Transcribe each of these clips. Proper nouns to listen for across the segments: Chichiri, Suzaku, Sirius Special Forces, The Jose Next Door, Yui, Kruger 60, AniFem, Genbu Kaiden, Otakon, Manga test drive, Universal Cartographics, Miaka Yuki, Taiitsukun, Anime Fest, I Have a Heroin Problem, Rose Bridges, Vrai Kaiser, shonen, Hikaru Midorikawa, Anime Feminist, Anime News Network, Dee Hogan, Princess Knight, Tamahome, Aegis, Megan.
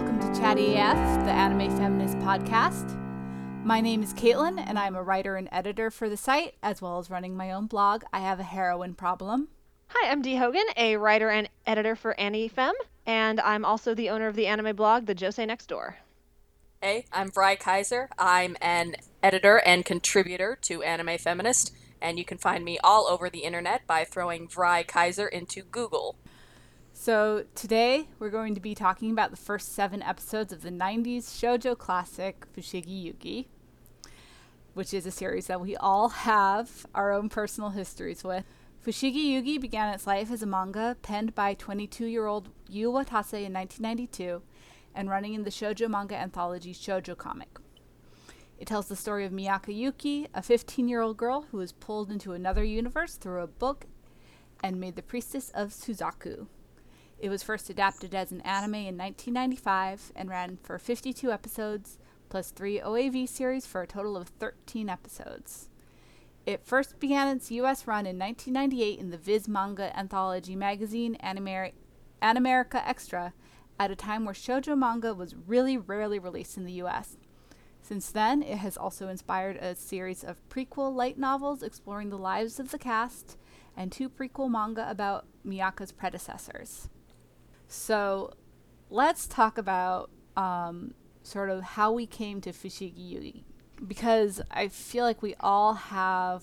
welcome to Chatty AF, the Anime Feminist podcast. My name is Caitlin, and I'm a writer and editor for the site, as well as running my own blog, I Have a Heroin Problem. Hi, I'm Dee Hogan, a writer and editor for AniFem, and I'm also the owner of the anime blog, The Jose Next Door. Hey, I'm Vrai Kaiser. I'm an editor and contributor to Anime Feminist, and you can find me all over the internet by throwing Vrai Kaiser into Google. So today we're going to be talking about the first 7 episodes of the 90s shoujo classic Fushigi Yugi, which is a series that we all have our own personal histories with. Fushigi Yugi began its life as a manga penned by 22-year-old Yu Watase in 1992 and running in the shoujo manga anthology Shoujo Comic. It tells the story of Miaka Yuki, a 15-year-old girl who was pulled into another universe through a book and made the priestess of Suzaku. It was first adapted as an anime in 1995 and ran for 52 episodes plus 3 OAV series for a total of 13 episodes. It first began its U.S. run in 1998 in the Viz manga anthology magazine Animerica Extra, at a time where shoujo manga was really rarely released in the U.S. Since then, it has also inspired a series of prequel light novels exploring the lives of the cast and 2 prequel manga about Miyaka's predecessors. So let's talk about sort of how we came to Fushigi Yugi, because I feel like we all have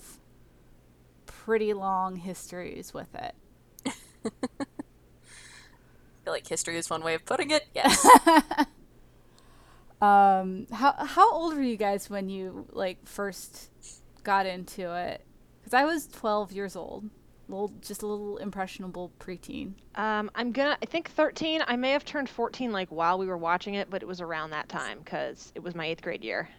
pretty long histories with it. I feel like history is one way of putting it, yes. How old were you guys when you first got into it? Because I was 12 years old. Just a little impressionable preteen. I think 13. I may have turned 14 while we were watching it, but it was around that time because it was my 8th grade year.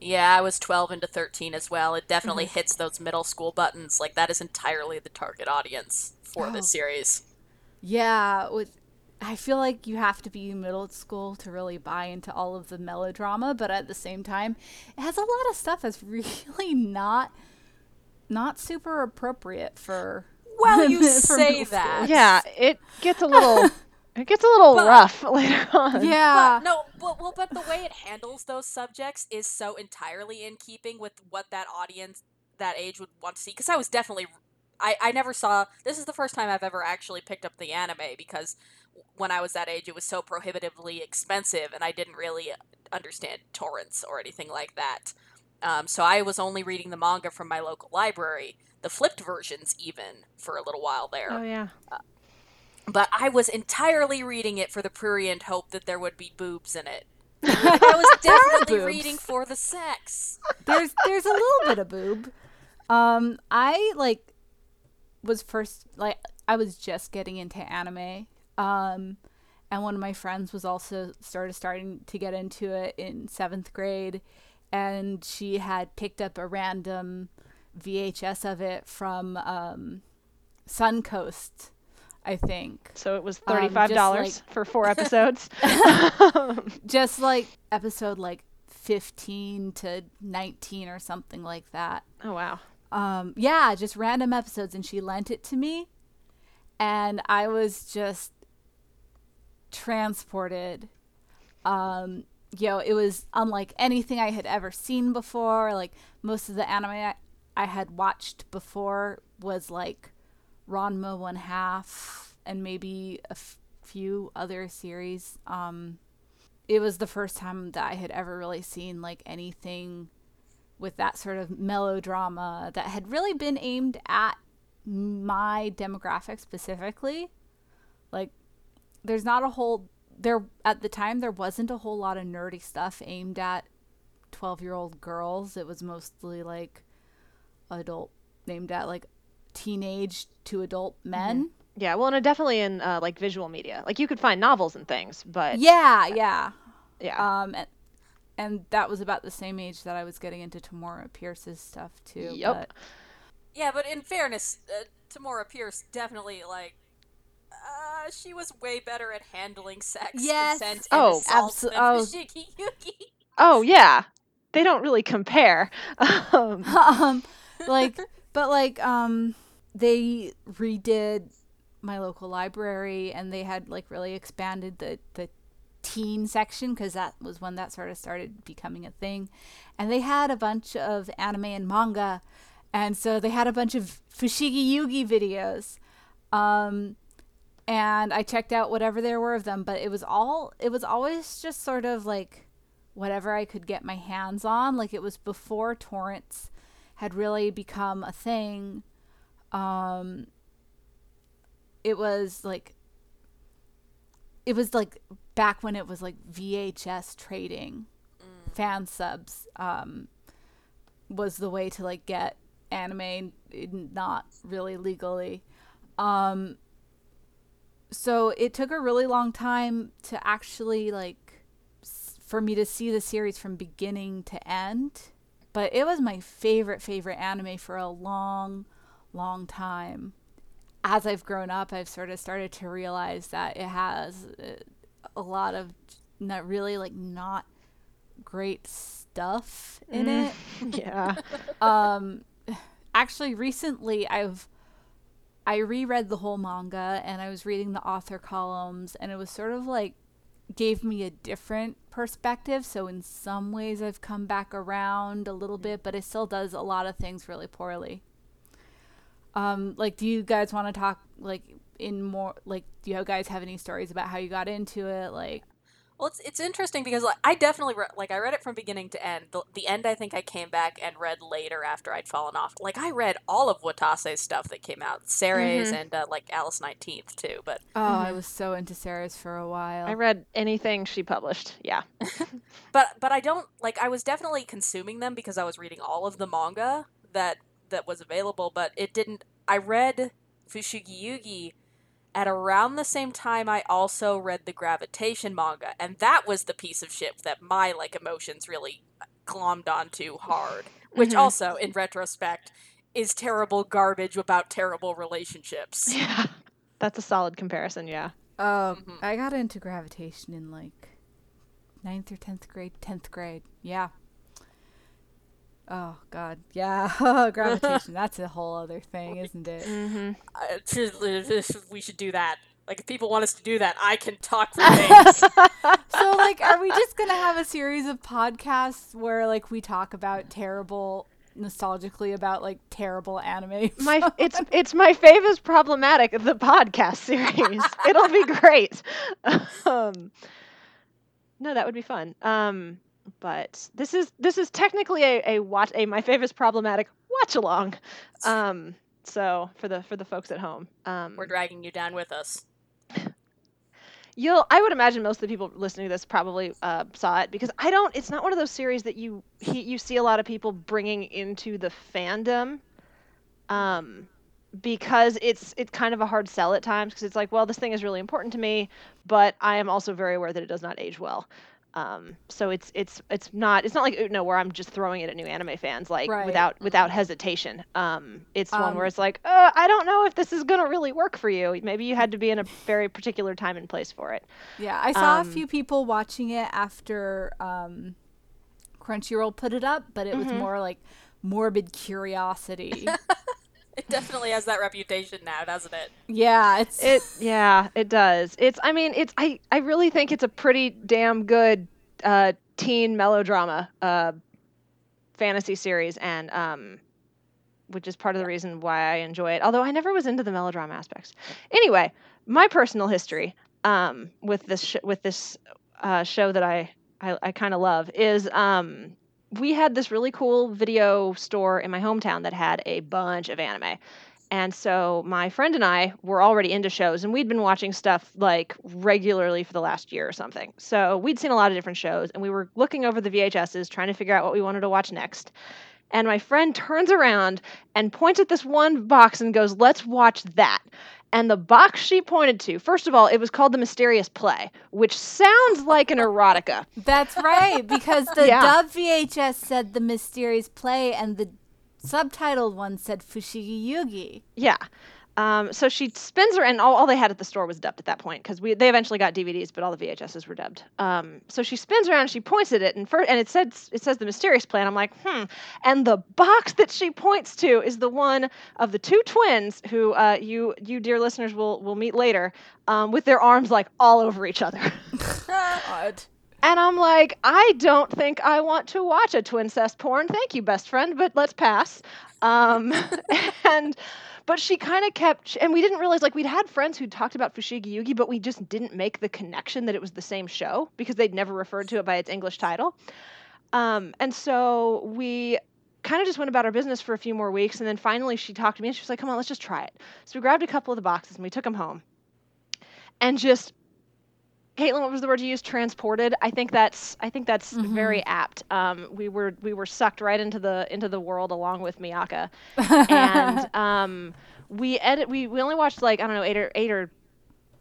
Yeah, I was 12 into 13 as well. It definitely hits those middle school buttons. That is entirely the target audience for this series. Yeah, I feel like you have to be in middle school to really buy into all of the melodrama, but at the same time, it has a lot of stuff that's really not super appropriate for. Well, you say that. School. Yeah, it gets a little. It gets a little rough later on. Yeah. But the way it handles those subjects is so entirely in keeping with what that audience, that age, would want to see. Because I was definitely, I never saw, this is the first time I've ever actually picked up the anime, because when I was that age, it was so prohibitively expensive, and I didn't really understand torrents or anything like that. So I was only reading the manga from my local library, the flipped versions even, for a little while there. Oh, yeah. But I was entirely reading it for the prurient hope that there would be boobs in it. I was definitely reading for the sex. There's a little bit of boob. I was just getting into anime. And one of my friends was also starting to get into it in 7th grade. And she had picked up a random VHS of it from Suncoast, I think. So it was $35 for 4 episodes. Just episode 15 to 19 or something like that. Oh, wow. Yeah, just random episodes. And she lent it to me. And I was just transported. It was unlike anything I had ever seen before. Most of the anime I had watched before was Ranma 1/2 and maybe a few other series. It was the first time that I had ever really seen anything with that sort of melodrama that had really been aimed at my demographic specifically. At the time, there wasn't a whole lot of nerdy stuff aimed at 12-year-old girls. It was mostly aimed at teenage to adult men. Mm-hmm. Yeah, well, and definitely in visual media. You could find novels and things, but yeah. And that was about the same age that I was getting into Tamora Pierce's stuff too. Yep. But in fairness, Tamora Pierce definitely she was way better at handling sex, consent, and assault than Fushigi Yugi. Oh, yeah. They don't really compare. They redid my local library, and they had really expanded the teen section, because that was when that sort of started becoming a thing. And they had a bunch of anime and manga. And so they had a bunch of Fushigi Yugi videos. And I checked out whatever there were of them, but it was always just sort of like whatever I could get my hands on. Like, it was before torrents had really become a thing. It was like back when it was like VHS trading, fan subs, was the way to like get anime, not really legally. So it took a really long time to actually like for me to see the series from beginning to end, but it was my favorite anime for a long time. As I've grown up, I've sort of started to realize that it has a lot of not really like not great stuff in it. Yeah. Actually, recently I reread the whole manga, and I was reading the author columns, and it was sort of like gave me a different perspective. So in some ways I've come back around a little bit, but it still does a lot of things really poorly. Like, do you guys want to talk like in more, like, do you guys have any stories about how you got into it? Like, well, it's interesting because like, I definitely I read it from beginning to end. The end, I think I came back and read later after I'd fallen off. Like, I read all of Watase's stuff that came out, Ceres and like Alice 19th too. But I was so into Ceres for a while. I read anything she published. Yeah, but I don't like. I was definitely consuming them because I was reading all of the manga that was available. But it didn't. I read Fushigi Yugi at around the same time I also read the Gravitation manga, and that was the piece of shit that my, like, emotions really glommed onto hard, which also, in retrospect, is terrible garbage about terrible relationships. Yeah, that's a solid comparison, yeah. I got into Gravitation in, like, 9th or 10th grade? 10th grade, yeah. Oh, God. Yeah. Oh, Gravitation. That's a whole other thing, isn't it? We should do that. Like, if people want us to do that, I can talk for days. So, like, are we just going to have a series of podcasts where, like, we talk about nostalgically about terrible anime? It's my favorite problematic of the podcast series. It'll be great. No, that would be fun. But this is technically a my favorite problematic watch along, so for the folks at home, we're dragging you down with us. I would imagine most of the people listening to this probably saw it, because it's not one of those series that you see a lot of people bringing into the fandom, because it's kind of a hard sell at times, because it's like, well, this thing is really important to me, but I am also very aware that it does not age well. So it's not like Utno, where I'm just throwing it at new anime fans, like, right, without hesitation. It's one where it's like, I don't know if this is gonna really work for you. Maybe you had to be in a very particular time and place for it. Yeah, I saw a few people watching it after Crunchyroll put it up, but it was more like morbid curiosity. It definitely has that reputation now, doesn't it? Yeah, it does. I really think it's a pretty damn good teen melodrama fantasy series, and which is part of the reason why I enjoy it. Although I never was into the melodrama aspects. Anyway, my personal history with this show that I kind of love is we had this really cool video store in my hometown that had a bunch of anime. And so my friend and I were already into shows, and we'd been watching stuff like regularly for the last year or something. So we'd seen a lot of different shows, and we were looking over the VHSs trying to figure out what we wanted to watch next. And my friend turns around and points at this one box and goes, "Let's watch that." And the box she pointed to, first of all, it was called The Mysterious Play, which sounds like an erotica. That's right, because the dub VHS said The Mysterious Play, and the subtitled one said Fushigi Yugi. Yeah. So she spins her, and all they had at the store was dubbed at that point, because they eventually got DVDs, but all the VHSs were dubbed. So she spins around, she points at it, and it says The Mysterious Play, and I'm like, And the box that she points to is the one of the two twins who you dear listeners will meet later, with their arms like all over each other. God. And I'm like, I don't think I want to watch a twincest porn. Thank you, best friend, but let's pass. But she kind of kept, and we didn't realize, like, we'd had friends who talked about Fushigi Yugi, but we just didn't make the connection that it was the same show because they'd never referred to it by its English title. And so we kind of just went about our business for a few more weeks. And then finally she talked to me and she was like, come on, let's just try it. So we grabbed a couple of the boxes and we took them home and just, Caitlin, what was the word you used? Transported. I think that's mm-hmm. very apt. We were sucked right into the world along with Miyaka, and we only watched, like, I don't know, eight or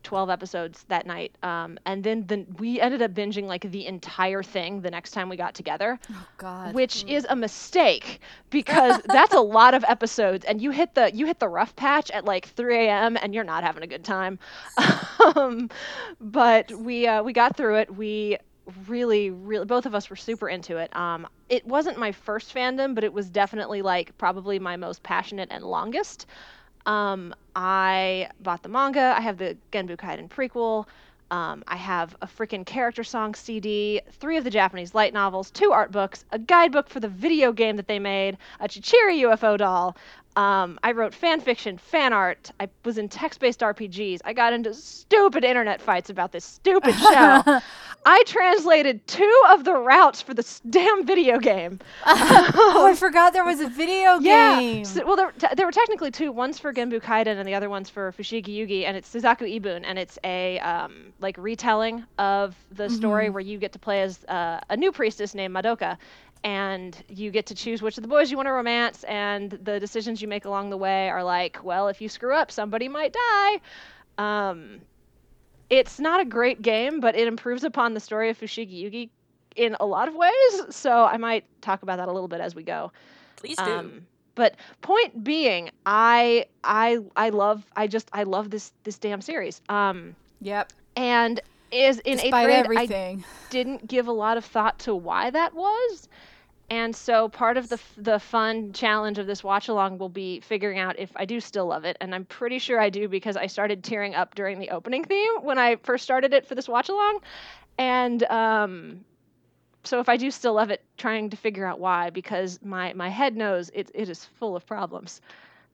12 episodes that night, and then we ended up binging, like, the entire thing the next time we got together. Oh God! Which is a mistake because that's a lot of episodes, and you hit the rough patch at like 3 a.m. and you're not having a good time. But we got through it. We really both of us were super into it. It wasn't my first fandom, but it was definitely, like, probably my most passionate and longest. I bought the manga. I have the Genbu Kaiden prequel. I have a freaking character song CD, 3 of the Japanese light novels, 2 art books, a guidebook for the video game that they made, a Chichiri UFO doll. I wrote fan fiction, fan art. I was in text-based RPGs. I got into stupid internet fights about this stupid show. I translated 2 of the routes for this damn video game. I forgot there was a video game. Yeah. So, well, there were technically 2. One's for Genbu Kaiden and the other one's for Fushigi Yugi, and it's Suzaku Ibun, and it's a like retelling of the mm-hmm. story where you get to play as a new priestess named Madoka, and you get to choose which of the boys you want to romance, and the decisions you make along the way are like, well, if you screw up, somebody might die. It's not a great game, but it improves upon the story of Fushigi Yugi in a lot of ways, so I might talk about that a little bit as we go. Please do. But point being, I love this damn series. Yep. And is in eighth grade, everything. I didn't give a lot of thought to why that was, and so part of the fun challenge of this watch along will be figuring out if I do still love it, and I'm pretty sure I do because I started tearing up during the opening theme when I first started it for this watch along, and so if I do still love it, trying to figure out why, because my head knows it is full of problems.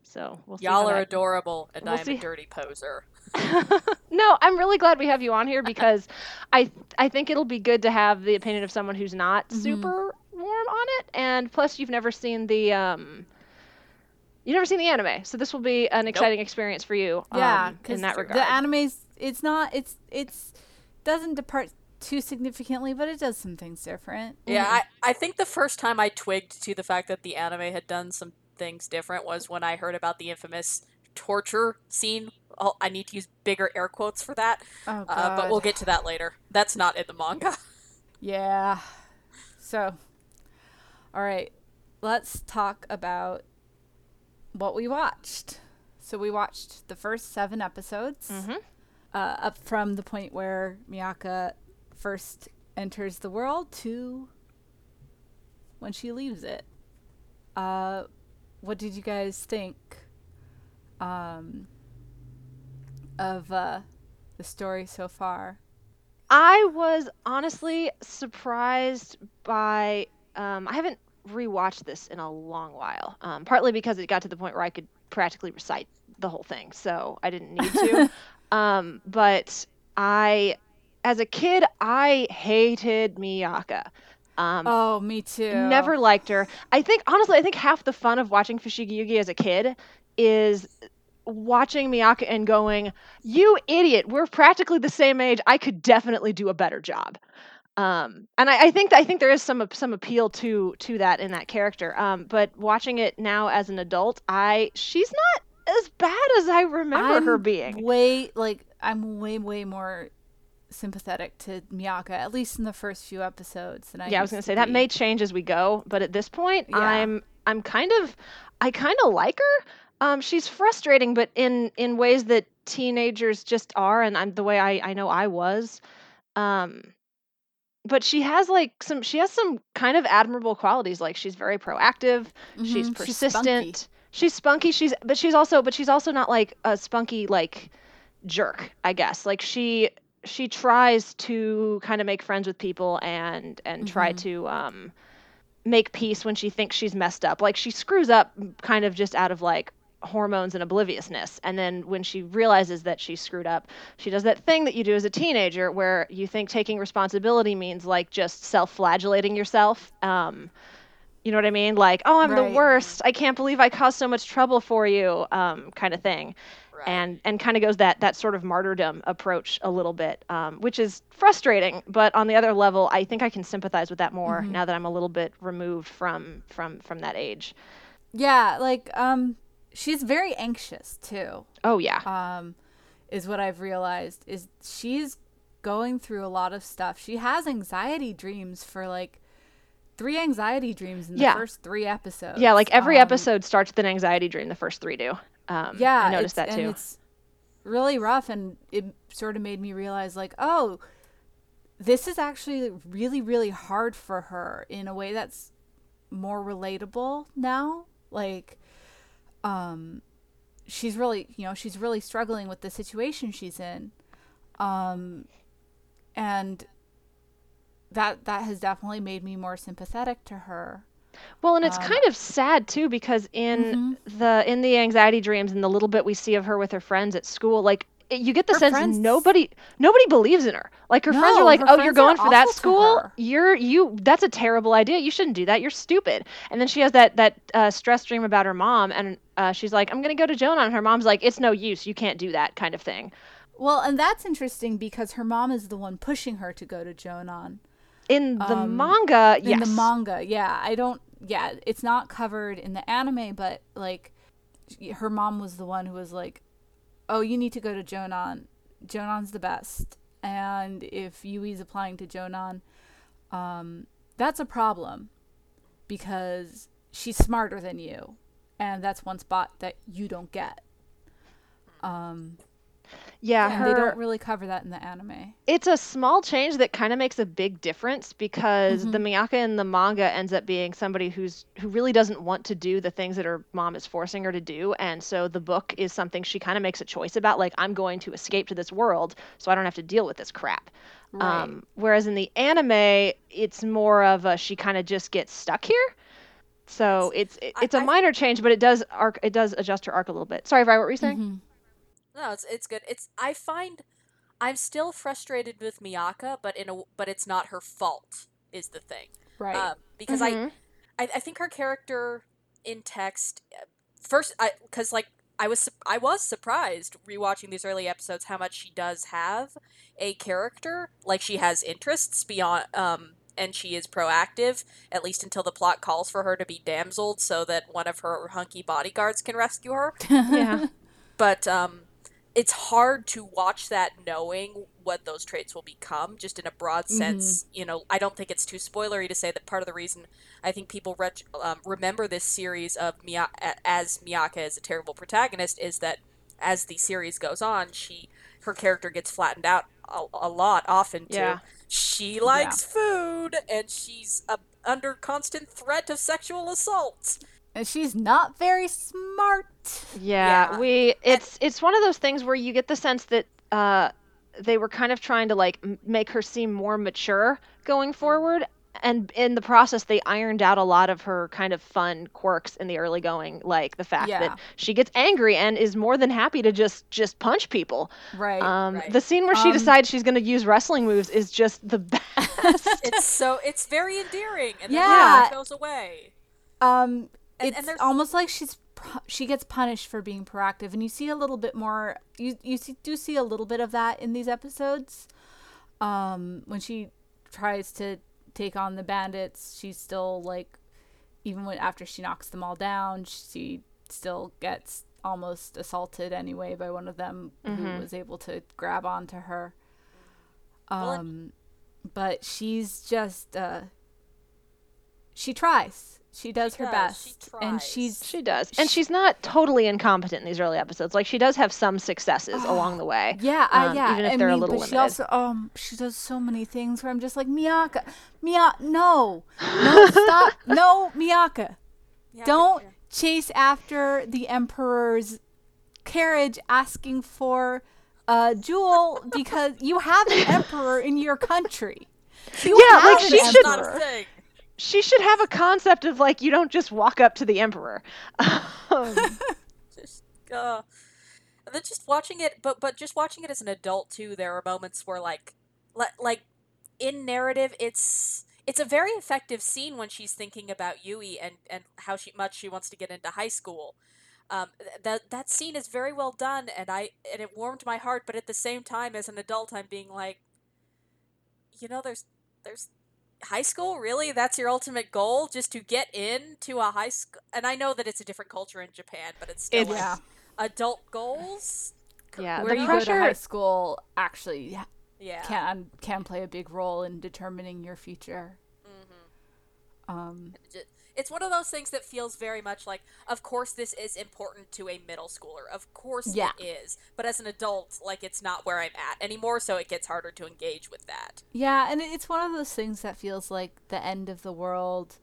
So we'll see. Y'all are adorable, and I'm a dirty poser. No, I'm really glad we have you on here because I think it'll be good to have the opinion of someone who's not mm-hmm. super warm on it, and plus you've never seen the anime, so this will be an exciting experience for you. Yeah, in that regard, the anime's it's doesn't depart too significantly, but it does some things different. Yeah, mm-hmm. I think the first time I twigged to the fact that the anime had done some things different was when I heard about the infamous torture scene. I need to use bigger air quotes for that, but we'll get to that later. That's not in the manga. Yeah. So, all right, let's talk about what we watched. So we watched the first 7 episodes, mm-hmm. Up from the point where Miyaka first enters the world to when she leaves it. What did you guys think? Of the story so far? I was honestly surprised by I haven't rewatched this in a long while, partly because it got to the point where I could practically recite the whole thing, so I didn't need to. But I, as a kid, I hated Miyaka. Oh, me too. Never liked her. I think half the fun of watching Fushigi Yugi as a kid is watching Miyaka and going, you idiot, we're practically the same age. I could definitely do a better job. And I think there is some appeal to that in that character. But watching it now as an adult, she's not as bad as I remember her being. I'm way more sympathetic to Miyaka, at least in the first few episodes. I was going to say that may change as we go, but at this point, yeah. I kind of like her. She's frustrating, but in ways that teenagers just are, and I'm the way I know I was. But she has some kind of admirable qualities. Like, she's very proactive, mm-hmm. she's persistent, she's spunky, but she's also not like a spunky like jerk, I guess. Like, she she tries to kind of make friends with people and try to make peace when she thinks she's messed up. Like, she screws up kind of just out of, like, hormones and obliviousness. And then when she realizes that she screwed up, she does that thing that you do as a teenager where you think taking responsibility means, like, just self-flagellating yourself. You know what I mean? Like, oh, I'm the worst. I can't believe I caused so much trouble for you, kind of thing. Right. And kind of goes that sort of martyrdom approach a little bit, which is frustrating. But on the other level, I think I can sympathize with that more now that I'm a little bit removed from that age. Yeah, like, she's very anxious, too. Oh, yeah. Is what I've realized is she's going through a lot of stuff. She has anxiety dreams for, like, 3 anxiety dreams in the first 3 episodes. Yeah, like every episode starts with an anxiety dream. The first 3 do. I noticed that too. And it's really rough, and it sort of made me realize, like, oh, this is actually really, really hard for her in a way that's more relatable now. Like, she's really, she's really struggling with the situation she's in, and. That has definitely made me more sympathetic to her. Well, and it's kind of sad too, because in the anxiety dreams and the little bit we see of her with her friends at school, like you get the sense nobody believes in her. Like her friends are like, "Oh, you're going for that school? That's a terrible idea. You shouldn't do that. You're stupid." And then she has that stress dream about her mom, and she's like, "I'm gonna go to Jonan." Her mom's like, "It's no use. You can't do that," kind of thing. Well, and that's interesting because her mom is the one pushing her to go to Jonan. In the manga, yes. In the manga, yeah. It's not covered in the anime, but, like, her mom was the one who was like, oh, you need to go to Jonan. Jonan's the best. And if Yui's applying to Jonan, that's a problem because she's smarter than you. And that's one spot that you don't get. Yeah, and they don't really cover that in the anime. It's a small change that kind of makes a big difference because the Miyaka in the manga ends up being somebody who really doesn't want to do the things that her mom is forcing her to do, and so the book is something she kind of makes a choice about, like, I'm going to escape to this world so I don't have to deal with this crap. Right. Whereas in the anime, it's more of a she kind of just gets stuck here. So it's a minor change, but it does adjust her arc a little bit. Sorry, Vai, what were you saying? Mm-hmm. No, it's good. I find I'm still frustrated with Miyaka, but it's not her fault is the thing, right? Because I think her character in text first, because like I was surprised rewatching these early episodes how much she does have a character, like she has interests beyond and she is proactive, at least until the plot calls for her to be damseled so that one of her hunky bodyguards can rescue her. Yeah, but it's hard to watch that knowing what those traits will become, just in a broad sense. I don't think it's too spoilery to say that part of the reason I think people remember this series of Miyaka as a terrible protagonist is that as the series goes on, her character gets flattened out a lot, often too. Yeah. She likes food, and she's under constant threat of sexual assault. And she's not very smart. Yeah, it's one of those things where you get the sense that they were kind of trying to like make her seem more mature going forward, and in the process they ironed out a lot of her kind of fun quirks in the early going, like the fact that she gets angry and is more than happy to just punch people. Right. The scene where she decides she's going to use wrestling moves is just the best. It's very endearing, and then it goes away. It's almost like she gets punished for being proactive, and you see a little bit more. You do see a little bit of that in these episodes. When she tries to take on the bandits, she's still like, even after she knocks them all down, she still gets almost assaulted anyway by one of them who was able to grab onto her. But she's just she tries. She does her best, and she's not totally incompetent in these early episodes. Like, she does have some successes along the way. Yeah, even if they're a little limited. She also she does so many things where I'm just like, Miyaka, no, stop, no, Miyaka, don't chase after the emperor's carriage asking for Jewel, because you have an emperor in your country. She should have a concept of, like, you don't just walk up to the emperor. And then just watching it, but just watching it as an adult too, there are moments where like in narrative, it's a very effective scene when she's thinking about Yui and how much she wants to get into high school. That scene is very well done, and it warmed my heart. But at the same time, as an adult, I'm being like, you know, there's high school, really? That's your ultimate goal, just to get into a high school? And I know that it's a different culture in Japan, but it's still like adult goals. Yeah, the pressure to high school actually can play a big role in determining your future. Mm-hmm. It's one of those things that feels very much like, of course this is important to a middle schooler. Of course it is. But as an adult, like, it's not where I'm at anymore, so it gets harder to engage with that. Yeah, and it's one of those things that feels like the end of the world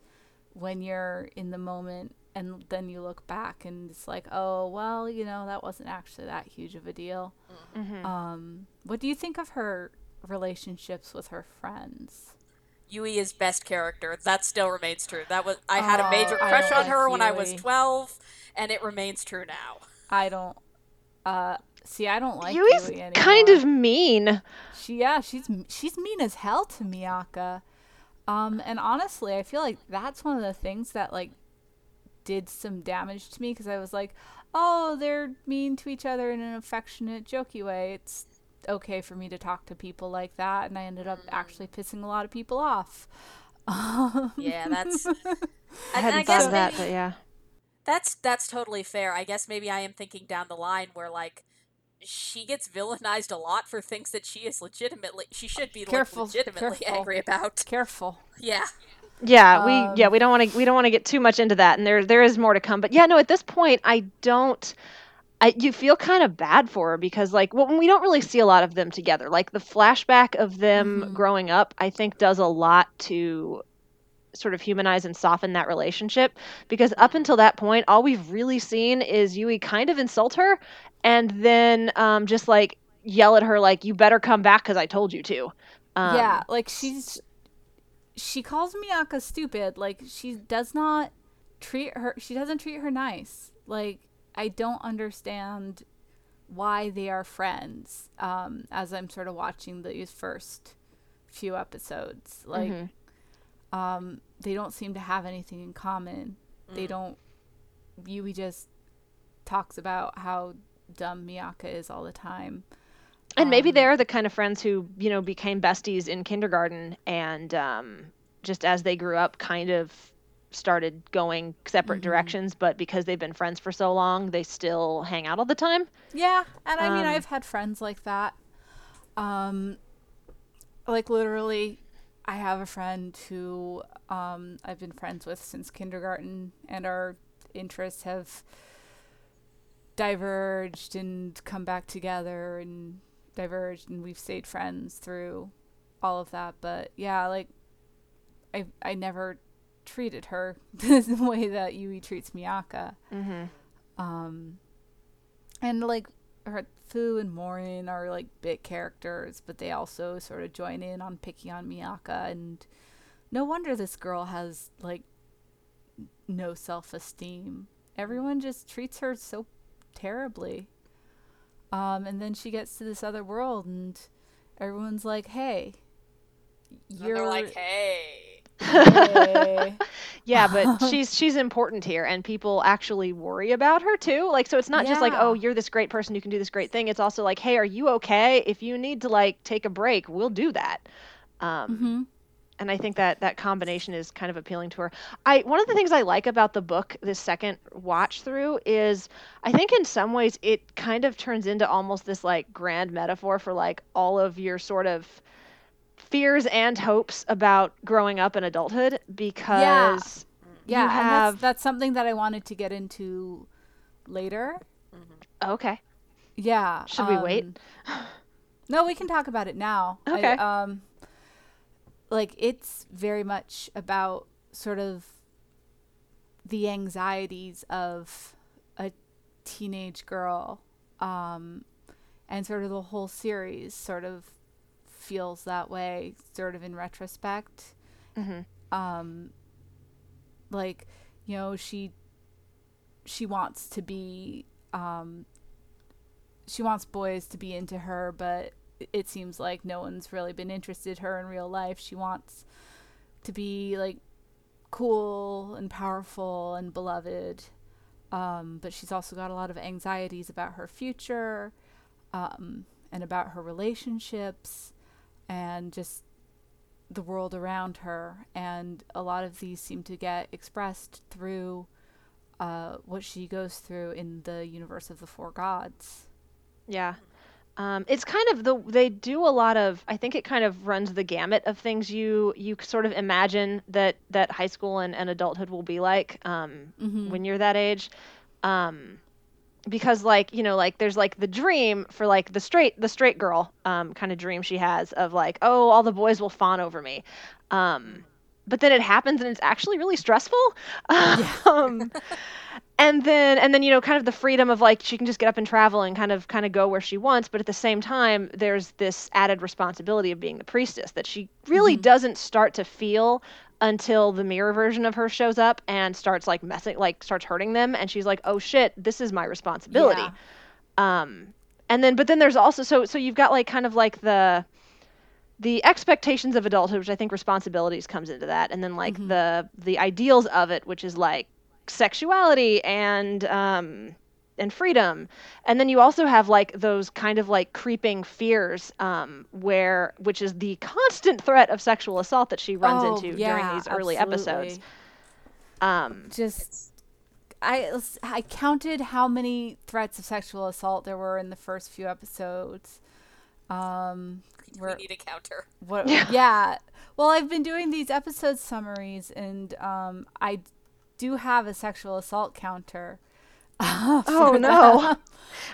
when you're in the moment, and then you look back and it's like, oh, well, you know, that wasn't actually that huge of a deal. Mm-hmm. What do you think of her relationships with her friends? Yui is best character. That still remains true. I had a major crush on her when I was 12, and it remains true now. I don't like Yui anymore. Yui's kind of mean. She's mean as hell to Miaka. And honestly, I feel like that's one of the things that, like, did some damage to me, because I was like, oh, they're mean to each other in an affectionate, jokey way. It's okay for me to talk to people like that, and I ended up actually pissing a lot of people off. That's totally fair. I guess maybe I am thinking down the line where, like, she gets villainized a lot for things that she should be legitimately angry about. Careful. Yeah. Yeah, we don't want to get too much into that, and there is more to come. But yeah, no, at this point you feel kind of bad for her, because, like, well, we don't really see a lot of them together. Like, the flashback of them growing up, I think, does a lot to sort of humanize and soften that relationship, because up until that point, all we've really seen is Yui kind of insult her and then just, like, yell at her, like, you better come back because I told you to. She calls Miaka stupid. Like, she doesn't treat her nice. Like, I don't understand why they are friends, as I'm sort of watching these first few episodes. Like, they don't seem to have anything in common. They don't... Yui just talks about how dumb Miaka is all the time. And maybe they're the kind of friends who, you know, became besties in kindergarten and just as they grew up kind of started going separate directions, but because they've been friends for so long, they still hang out all the time. Yeah, and I mean, I've had friends like that. Like, literally, I have a friend who I've been friends with since kindergarten, and our interests have diverged and come back together and diverged, and we've stayed friends through all of that. But yeah, like, I never treated her the way that Yui treats Miaka. And, like, her Fu and Morin are, like, bit characters, but they also sort of join in on picking on Miaka, and no wonder this girl has, like, no self-esteem. Everyone just treats her so terribly. And then she gets to this other world, and everyone's like, hey. They're like, hey. Yeah, but she's important here, and people actually worry about her too. Like, so it's not just like, oh, you're this great person who can do this great thing. It's also like, hey, are you okay? If you need to, like, take a break, we'll do that. And I think that combination is kind of appealing to her. One of the things I like about the book this second watch through is I think in some ways it kind of turns into almost this, like, grand metaphor for, like, all of your sort of fears and hopes about growing up in adulthood, because that's something that I wanted to get into later. Okay. Yeah. Should we wait? No, we can talk about it now. Okay. Like, it's very much about sort of the anxieties of a teenage girl, and sort of the whole series sort of feels that way, sort of in retrospect. Mm-hmm. Like, you know, she wants to be, she wants boys to be into her, but it seems like no one's really been interested in her in real life. She wants to be, like, cool and powerful and beloved, but she's also got a lot of anxieties about her future, and about her relationships and just the world around her. And a lot of these seem to get expressed through what she goes through in the universe of the Four Gods. Yeah. It's kind of they do a lot of, I think it kind of runs the gamut of things you sort of imagine that high school and adulthood will be like, mm-hmm. when you're that age. Because, like, you know, like there's like the dream for like the straight girl, kind of dream she has of like, oh, all the boys will fawn over me. But then it happens and it's actually really stressful. Yeah. And then, you know, kind of the freedom of, like, she can just get up and travel and kind of go where she wants. But at the same time, there's this added responsibility of being the priestess that she really mm-hmm. doesn't start to feel until the mirror version of her shows up and starts, like, messing, like, starts hurting them. And she's like, oh, shit, this is my responsibility. Yeah. But then there's also, so you've got, like, kind of like the expectations of adulthood, which I think responsibilities comes into that. And then, like, mm-hmm. the ideals of it, which is, like, sexuality and freedom. And then you also have, like, those kind of, like, creeping fears, which is the constant threat of sexual assault that she runs into during these early episodes. I counted how many threats of sexual assault there were in the first few episodes. We need a counter. Yeah. Well, I've been doing these episode summaries, and I do have a sexual assault counter. Oh no.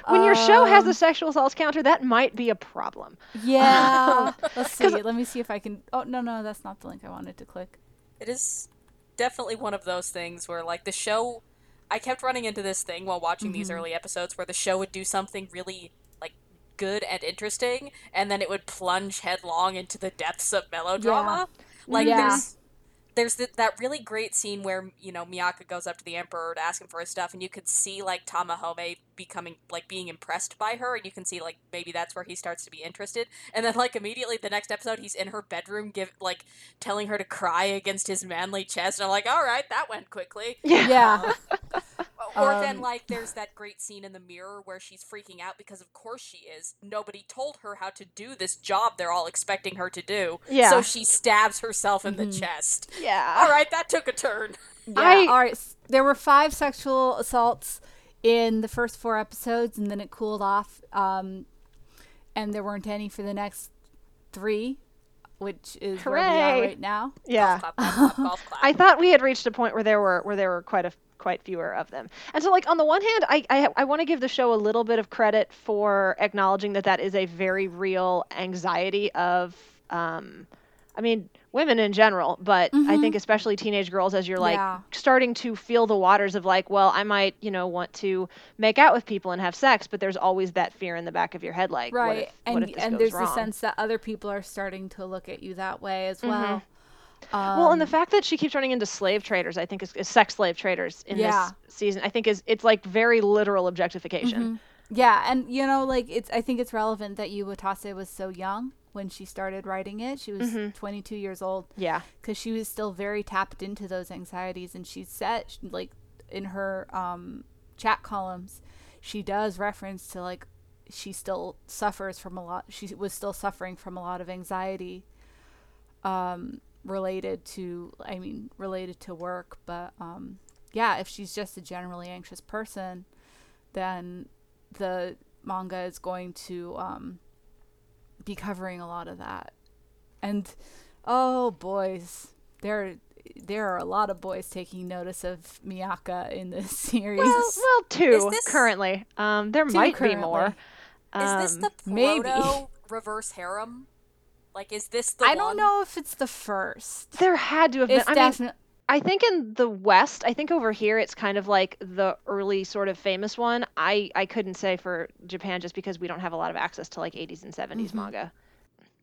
When your show has a sexual assault counter, that might be a problem. Yeah. Let's see. Let me see if I can. Oh, no, that's not the link I wanted to click. It is definitely one of those things where, like, the show, I kept running into this thing while watching mm-hmm. these early episodes where the show would do something really, like, good and interesting, and then it would plunge headlong into the depths of melodrama. Yeah. Like, yeah. There's that really great scene where, you know, Miaka goes up to the Emperor to ask him for his stuff, and you could see, like, Tamahome being impressed by her, and you can see, like, maybe that's where he starts to be interested. And then, like, immediately the next episode, he's in her bedroom, telling her to cry against his manly chest, and I'm like, all right, that went quickly. Yeah. Then, like, there's that great scene in the mirror where she's freaking out because, of course, she is. Nobody told her how to do this job they're all expecting her to do. Yeah. So she stabs herself in the chest. Yeah. All right, that took a turn. Yeah. All right. There were 5 sexual assaults in the first 4 episodes, and then it cooled off. And there weren't any for the next 3. Which is where we are right now. Yeah. Golf clap. I thought we had reached a point where there were quite fewer of them. And so, like, on the one hand, I want to give the show a little bit of credit for acknowledging that is a very real anxiety of, I mean, women in general, but mm-hmm. I think especially teenage girls, as you're, like, starting to feel the waters of, like, well, I might, you know, want to make out with people and have sex, but there's always that fear in the back of your head, like, right. what if this goes wrong? The sense that other people are starting to look at you that way as well. Mm-hmm. Well, and the fact that she keeps running into slave traders, I think, is sex slave traders in this season, I think it's like very literal objectification. Mm-hmm. Yeah, and, you know, like, I think it's relevant that Yu Watase was so young. When she started writing it, she was 22 years old. Yeah, because she was still very tapped into those anxieties, and she said, like, in her chat columns, she does reference to, like, she still suffers from a lot of anxiety related to work, but if she's just a generally anxious person, then the manga is going to be covering a lot of that. And boys, there are a lot of boys taking notice of Miaka in this series. Well, 2 currently. There might be more. Is this the proto reverse harem? Like, is this the one? I don't know if it's the first. There had to have been. I mean, I think in the West, I think over here, it's kind of like the early sort of famous one. I couldn't say for Japan just because we don't have a lot of access to like 80s and 70s manga.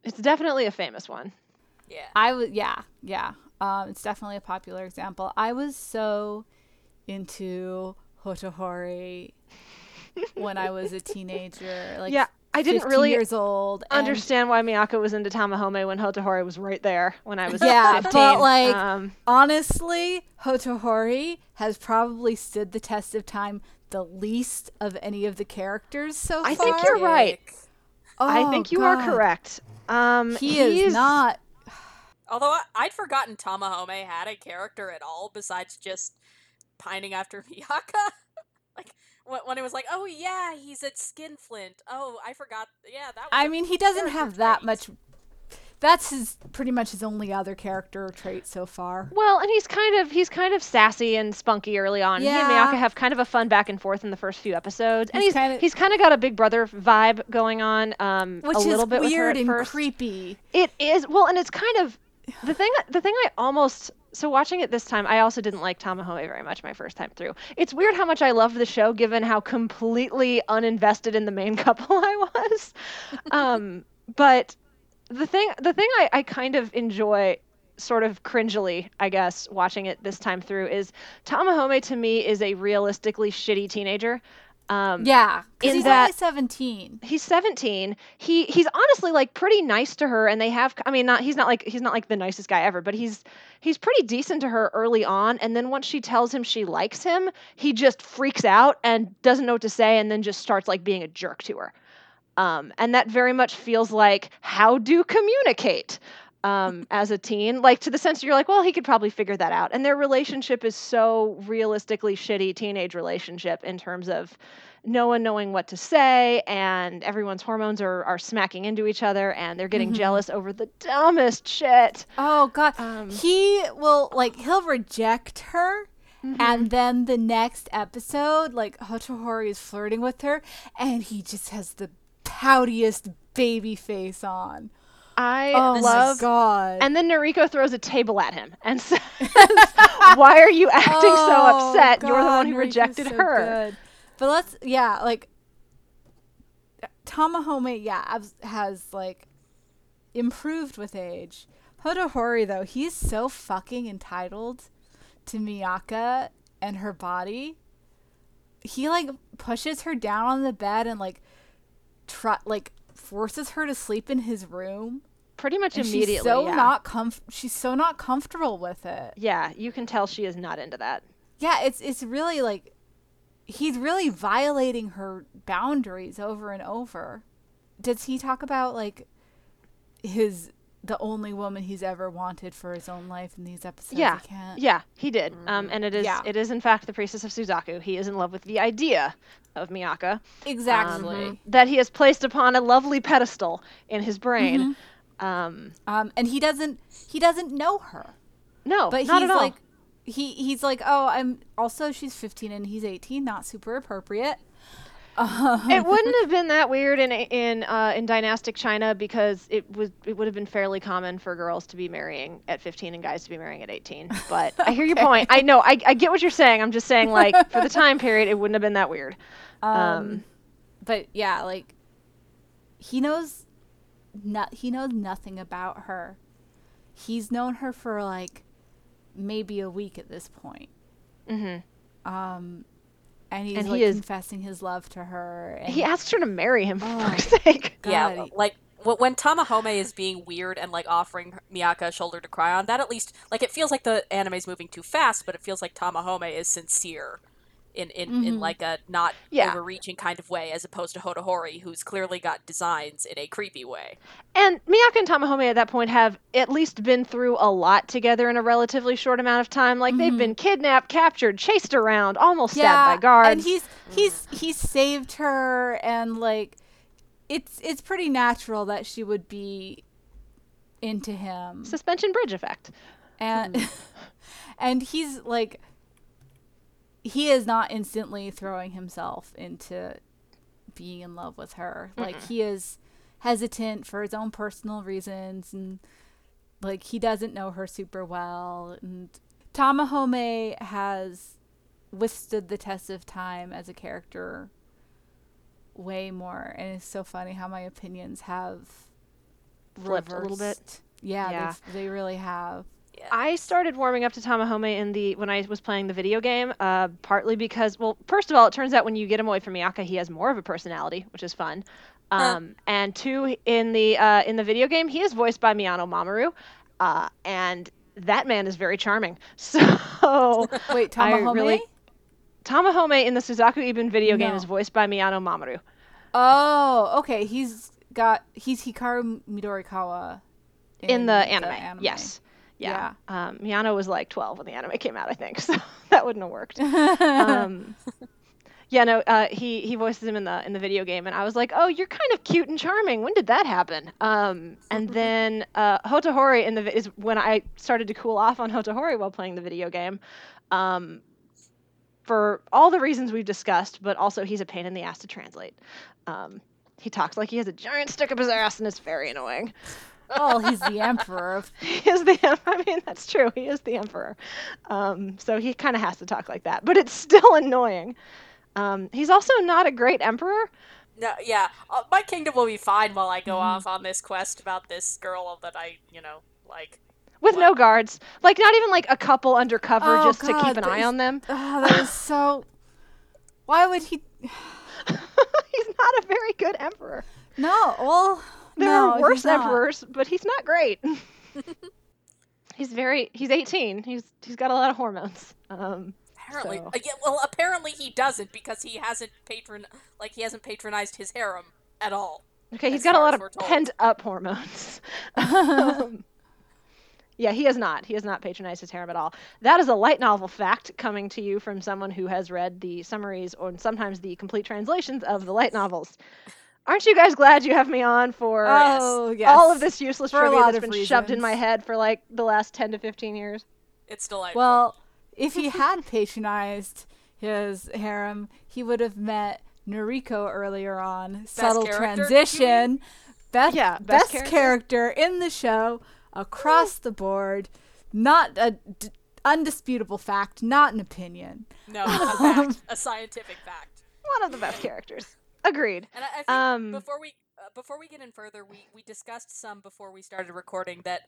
It's definitely a famous one. Yeah. It's definitely a popular example. I was so into Hotohori when I was a teenager. Like, yeah, I didn't really years old understand why Miyako was into Tamahome when Hotohori was right there when I was 15. But like honestly, Hotohori has probably stood the test of time the least of any of the characters so far. I think you're right. Oh, I think you are correct. He is not. Although I'd forgotten Tamahome had a character at all besides just pining after Miyaka. When it was like, oh yeah, he's at Skinflint. Oh, I forgot. Yeah, that was he doesn't have that much. That's pretty much his only other character trait so far. Well, and he's kind of sassy and spunky early on. Yeah. He and Miyaka have kind of a fun back and forth in the first few episodes, and he's kind of got a Big Brother vibe going on. Which a little is bit weird with her at first. Creepy. It is. Well, and it's kind of the thing I almost. So watching it this time, I also didn't like Tamahome very much my first time through. It's weird how much I loved the show, given how completely uninvested in the main couple I was. But the thing I kind of enjoy, sort of cringily, I guess, watching it this time through is Tamahome to me is a realistically shitty teenager. Because he's only 17. He's 17. He's honestly like pretty nice to her, and they have. I mean, he's not like the nicest guy ever, but he's pretty decent to her early on. And then once she tells him she likes him, he just freaks out and doesn't know what to say, and then just starts like being a jerk to her. And that very much feels like how do communicate as a teen, like to the sense that you're like, well, he could probably figure that out. And their relationship is so realistically shitty teenage relationship in terms of no one knowing what to say, and everyone's hormones are smacking into each other, and they're getting jealous over the dumbest shit. Oh God. He will he'll reject her. And then the next episode, like Hotohori is flirting with her and he just has the poutiest baby face on. God. And then Nuriko throws a table at him and says, why are you acting so upset? God, you're the one who rejected her. Good. But Tamahome, has improved with age. Hotohori, though, he's so fucking entitled to Miyaka and her body. He pushes her down on the bed and forces her to sleep in his room pretty much immediately. She's so not comfortable with it. Yeah, you can tell she is not into that. Yeah, it's really he's really violating her boundaries over and over. Does he talk about the only woman he's ever wanted for his own life in these episodes? Yeah, he did. And it is in fact the Priestess of Suzaku. He is in love with the idea of Miyaka. Exactly. That he has placed upon a lovely pedestal in his brain. And he doesn't know her. No, but not at all. He's like, oh, I'm also, she's 15 and he's 18, not super appropriate. It wouldn't have been that weird in dynastic China because it would have been fairly common for girls to be marrying at 15 and guys to be marrying at 18. But I hear your point. I know. I get what you're saying. I'm just saying for the time period, it wouldn't have been that weird. But yeah, he knows nothing about her. He's known her for maybe a week at this point. Mm-hmm. And he's confessing his love to her. And he asked her to marry him, for fuck's sake. God. Yeah, when Tamahome is being weird and offering Miyaka a shoulder to cry on, that at least it feels like the anime's moving too fast, but it feels like Tamahome is sincere in a not overreaching kind of way, as opposed to Hotohori, who's clearly got designs in a creepy way. And Miyaka and Tamahome at that point have at least been through a lot together in a relatively short amount of time. They've been kidnapped, captured, chased around, almost stabbed by guards. And he's saved her, and it's pretty natural that she would be into him. Suspension bridge effect. And and he's he is not instantly throwing himself into being in love with her. Mm-mm. He is hesitant for his own personal reasons, and he doesn't know her super well, and Tamahome has withstood the test of time as a character way more, and it's so funny how my opinions have flipped reversed a little bit. Yeah. They really have. I started warming up to Tamahome when I was playing the video game, partly because, well, first of all, it turns out when you get him away from Miaka, he has more of a personality, which is fun. And two, in the video game, he is voiced by Miyano Mamoru, and that man is very charming. So wait, Tamahome? Tamahome in the Suzaku Ibun video game is voiced by Miyano Mamoru. Oh, okay. He's Hikaru Midorikawa in the anime. Yes. Yeah. Miyano was like 12 when the anime came out, I think, so that wouldn't have worked. He voices him in the video game, and I was like, oh, you're kind of cute and charming. When did that happen? And then Hotohori is when I started to cool off on Hotohori while playing the video game, for all the reasons we've discussed, but also he's a pain in the ass to translate. He talks like he has a giant stick up his ass, and it's very annoying. Oh, he's the emperor. I mean, that's true. He is the emperor. So he kind of has to talk like that. But it's still annoying. He's also not a great emperor. No, yeah. My kingdom will be fine while I go off on this quest about this girl that I, like. With no guards. Like, not even, like, a couple undercover to keep an eye on them. Oh, that is so... Why would he... He's not a very good emperor. No, well... There are worse emperors, but he's not great. He's 18. He's got a lot of hormones. Apparently, apparently he doesn't, because he hasn't patronized his harem at all. Okay, he's got a lot of pent up hormones. He has not patronized his harem at all. That is a light novel fact coming to you from someone who has read the summaries or sometimes the complete translations of the light novels. Aren't you guys glad you have me on for all of this useless trivia that's been shoved in my head for like the last 10 to 15 years? It's delightful. Well, if he had patronized his harem, he would have met Nuriko earlier on. Best subtle character, transition. Best character in the show across the board. Not a undisputable fact, not an opinion. No, a fact. A scientific fact. One of the best characters. Agreed. And I think before we get in further, we discussed some before we started recording that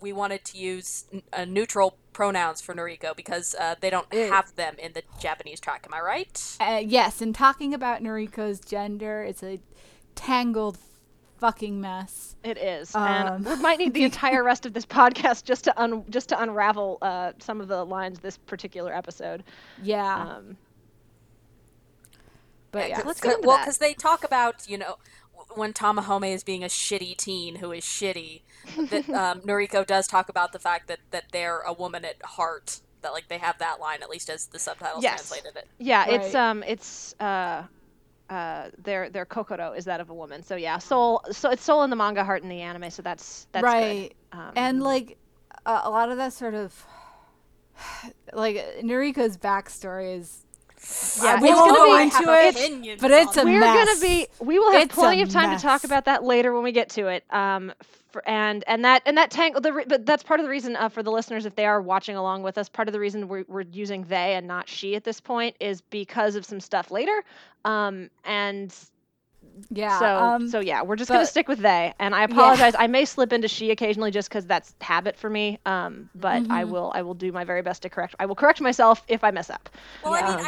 we wanted to use neutral pronouns for Nuriko because they don't have them in the Japanese track. Am I right? Yes. And talking about Noriko's gender, it's a tangled fucking mess. It is. And we might need the entire rest of this podcast just to unravel some of the lines this particular episode. Yeah. But yeah, let's go into that. Because they talk about, when Tamahome is being a shitty teen who is shitty, that Nuriko does talk about the fact that they're a woman at heart. That like they have that line, at least as the subtitles translated it. Yeah, right. it's their kokoro is that of a woman. So yeah, soul. So it's soul in the manga, heart in the anime. So that's right. Good. And like a lot of that sort of like Noriko's backstory is. Yeah, we won't go into it, but it's a mess. We will have plenty of time to talk about that later when we get to it. And that tangle. But that's part of the reason for the listeners, if they are watching along with us, part of the reason we're using they and not she at this point is because of some stuff later. We're just gonna stick with they. And I apologize. Yeah. I may slip into she occasionally just because that's habit for me. But I will do my very best to correct. I will correct myself if I mess up. Well, yeah. I mean,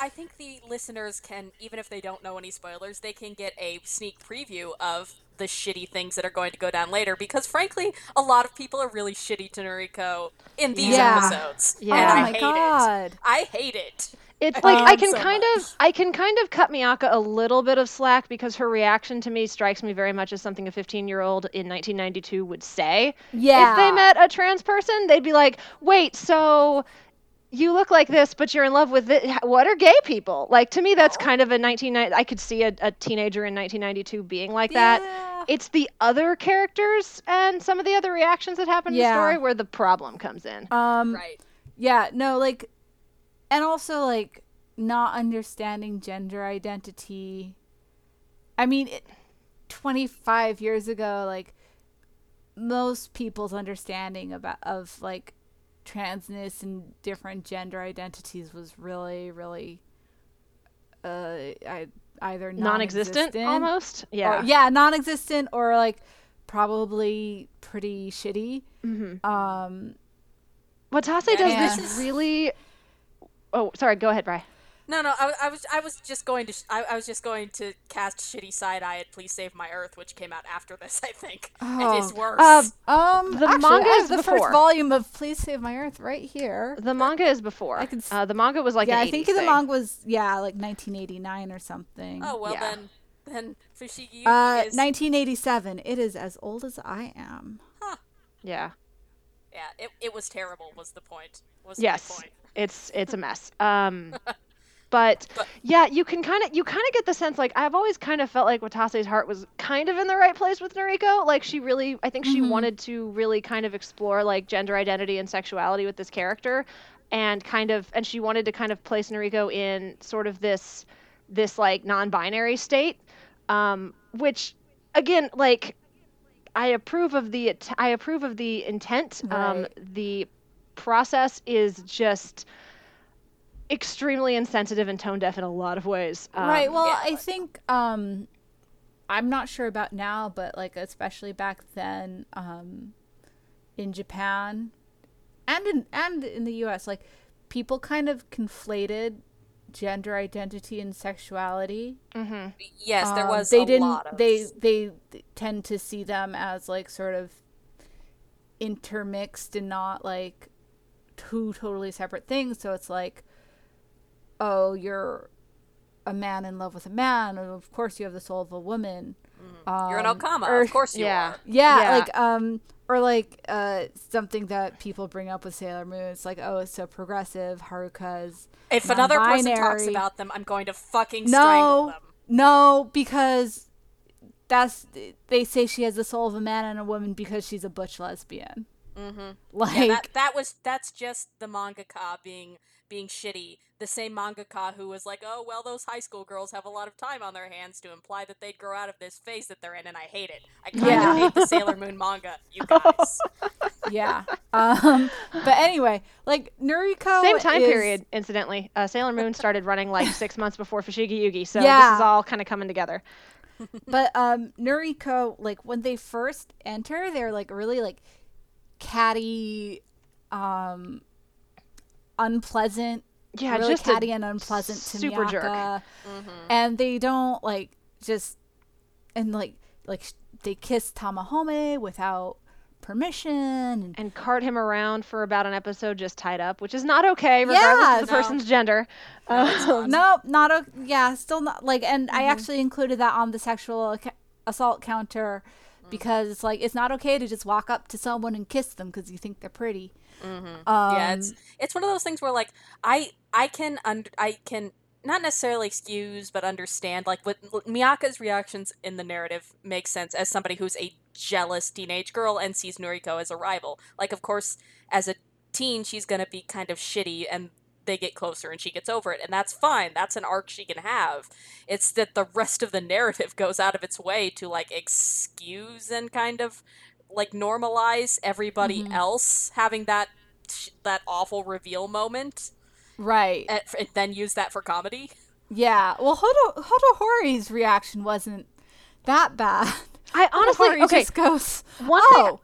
I think the listeners can, even if they don't know any spoilers, they can get a sneak preview of the shitty things that are going to go down later. Because frankly, a lot of people are really shitty to Nuriko in these episodes. Yeah. And I hate it. It's like I can kind of cut Miaka a little bit of slack because her reaction to me strikes me very much as something a 15-year-old in 1992 would say. Yeah. If they met a trans person, they'd be like, "Wait, so you look like this, but you're in love with it. What are gay people?" Like to me, that's kind of a 1990. I could see a teenager in 1992 being like that. It's the other characters and some of the other reactions that happen in the story where the problem comes in. Right. Yeah. No. Like. And also, like, not understanding gender identity. I mean, 25 years ago, like, most people's understanding of, like, transness and different gender identities was really, really either non-existent almost, yeah, or, yeah, non-existent or like probably pretty shitty. Mm-hmm. Watase does this really. Oh, sorry. Go ahead, Bri. No. I was just going to cast shitty side eye at "Please Save My Earth," which came out after this, I think. Oh. It is worse. The manga is the before. First volume of "Please Save My Earth" right here. The manga is before. The manga was like an 80s I think the manga was like 1989 or something. Oh well, then Fushigi Yugi is 1987. It is as old as I am. Huh. Yeah. Yeah. It was terrible. Was the point? It's a mess. But yeah, you kind of get the sense, like, I've always kind of felt like Watase's heart was kind of in the right place with Nuriko. Like, I think she wanted to really kind of explore, like, gender identity and sexuality with this character, and she wanted to kind of place Nuriko in sort of this like non-binary state, which again, like, I approve of the intent. Right. The process is just extremely insensitive and tone deaf in a lot of ways. Right. Well, yeah. I think I'm not sure about now, but like especially back then, in Japan and in the US, like people kind of conflated gender identity and sexuality. Mm-hmm. Yes, there was. They tend to see them as like sort of intermixed and not like two totally separate things. So it's like, oh, you're a man in love with a man, and of course you have the soul of a woman. Mm. You're an Okama, of course you are. Yeah, like, something that people bring up with Sailor Moon, it's like, oh, it's so progressive, Haruka's if non-binary. Another person talks about them, I'm going to fucking strangle them. No, because they say she has the soul of a man and a woman because she's a butch lesbian. Mm-hmm. Like, yeah, that's just the mangaka being shitty. The same mangaka who was like, oh, well, those high school girls have a lot of time on their hands to imply that they'd grow out of this phase that they're in, and I hate it. I kind of hate the Sailor Moon manga, you guys. Yeah. But anyway, like, Nuriko same time period, incidentally. Sailor Moon started running, like, 6 months before Fushigi Yugi, so this is all kind of coming together. But Nuriko, like, when they first enter, they're, like, really, like, catty, unpleasant. Yeah, really just catty and unpleasant to super Miaka. Jerk. Mm-hmm. And they don't like just and like they kiss Tamahome without permission and cart him around for about an episode just tied up, which is not okay regardless of the person's gender. Still not like. And I actually included that on the sexual assault counter because it's like it's not okay to just walk up to someone and kiss them because you think they're pretty. Mm-hmm. It's one of those things where like I can not necessarily excuse but understand, like, with Miyaka's reactions in the narrative makes sense as somebody who's a jealous teenage girl and sees Nuriko as a rival. Like, of course, as a teen she's gonna be kind of shitty and they get closer and she gets over it, and that's fine. That's an arc she can have. It's that the rest of the narrative goes out of its way to like excuse and kind of like normalize everybody else having that awful reveal moment, right? And then use that for comedy. Yeah. Well, Hotohori's reaction wasn't that bad. I honestly just goes one thing.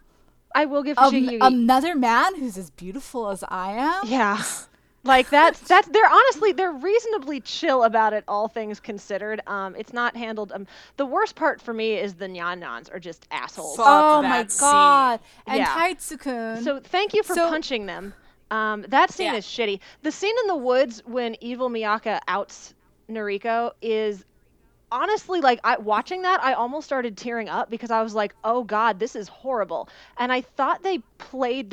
I will give Fushigi another man who's as beautiful as I am. Yeah. Like that's they're reasonably chill about it, all things considered. It's not handled. The worst part for me is the nyan-nans are just assholes. Fuck oh my god! Scene. And Taiitsukun. So thank you for punching them. That scene is shitty. The scene in the woods when evil Miaka outs Nuriko is honestly like watching that. I almost started tearing up because I was like, oh god, this is horrible. And I thought they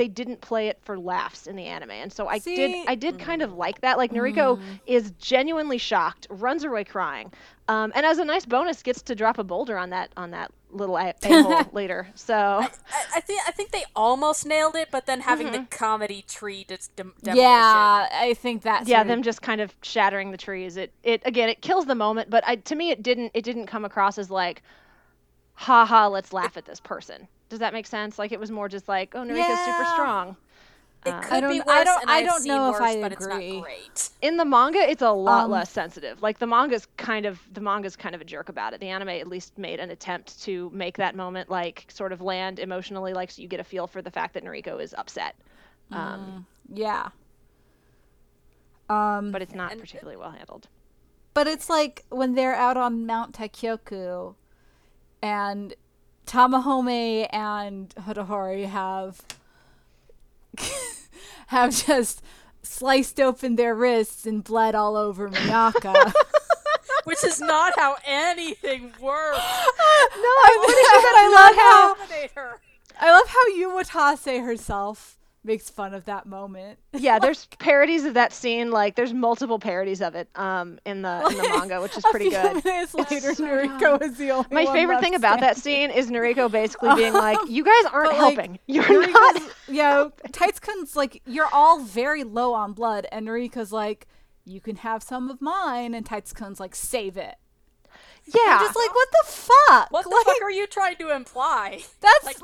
didn't play it for laughs in the anime, and so I did kind of like that. Like Nuriko is genuinely shocked, runs away crying, and as a nice bonus gets to drop a boulder on that little a-hole later. So I think they almost nailed it, but then having the comedy tree demolition. Yeah, I think that's them just kind of shattering the trees. It again, it kills the moment, but to me it didn't come across as like, ha ha, let's laugh at this person. Does that make sense? Like it was more just like, oh, Norika's super strong. It could be worse, and I've seen worse, but it's not great. In the manga, it's a lot less sensitive. Like the manga's kind of a jerk about it. The anime at least made an attempt to make that moment like sort of land emotionally, like so you get a feel for the fact that Nuriko is upset. But it's not particularly well handled. But it's like when they're out on Mount Taikyoku, and Tamahome and Hotohori have just sliced open their wrists and bled all over Miaka. Which is not how anything works. I love how Yu Watase herself makes fun of that moment. Yeah, there's parodies of that scene. Like, there's multiple parodies of it in the manga, which is pretty good. A few minutes later, Nuriko is the only one. My favorite thing about that scene is Nuriko basically being like, "You guys aren't helping. Taitsukun's like, you're all very low on blood," and Noriko's like, "You can have some of mine," and Taitsukun's like, "Save it." Yeah, I'm just like, what the fuck? What the fuck are you trying to imply? That's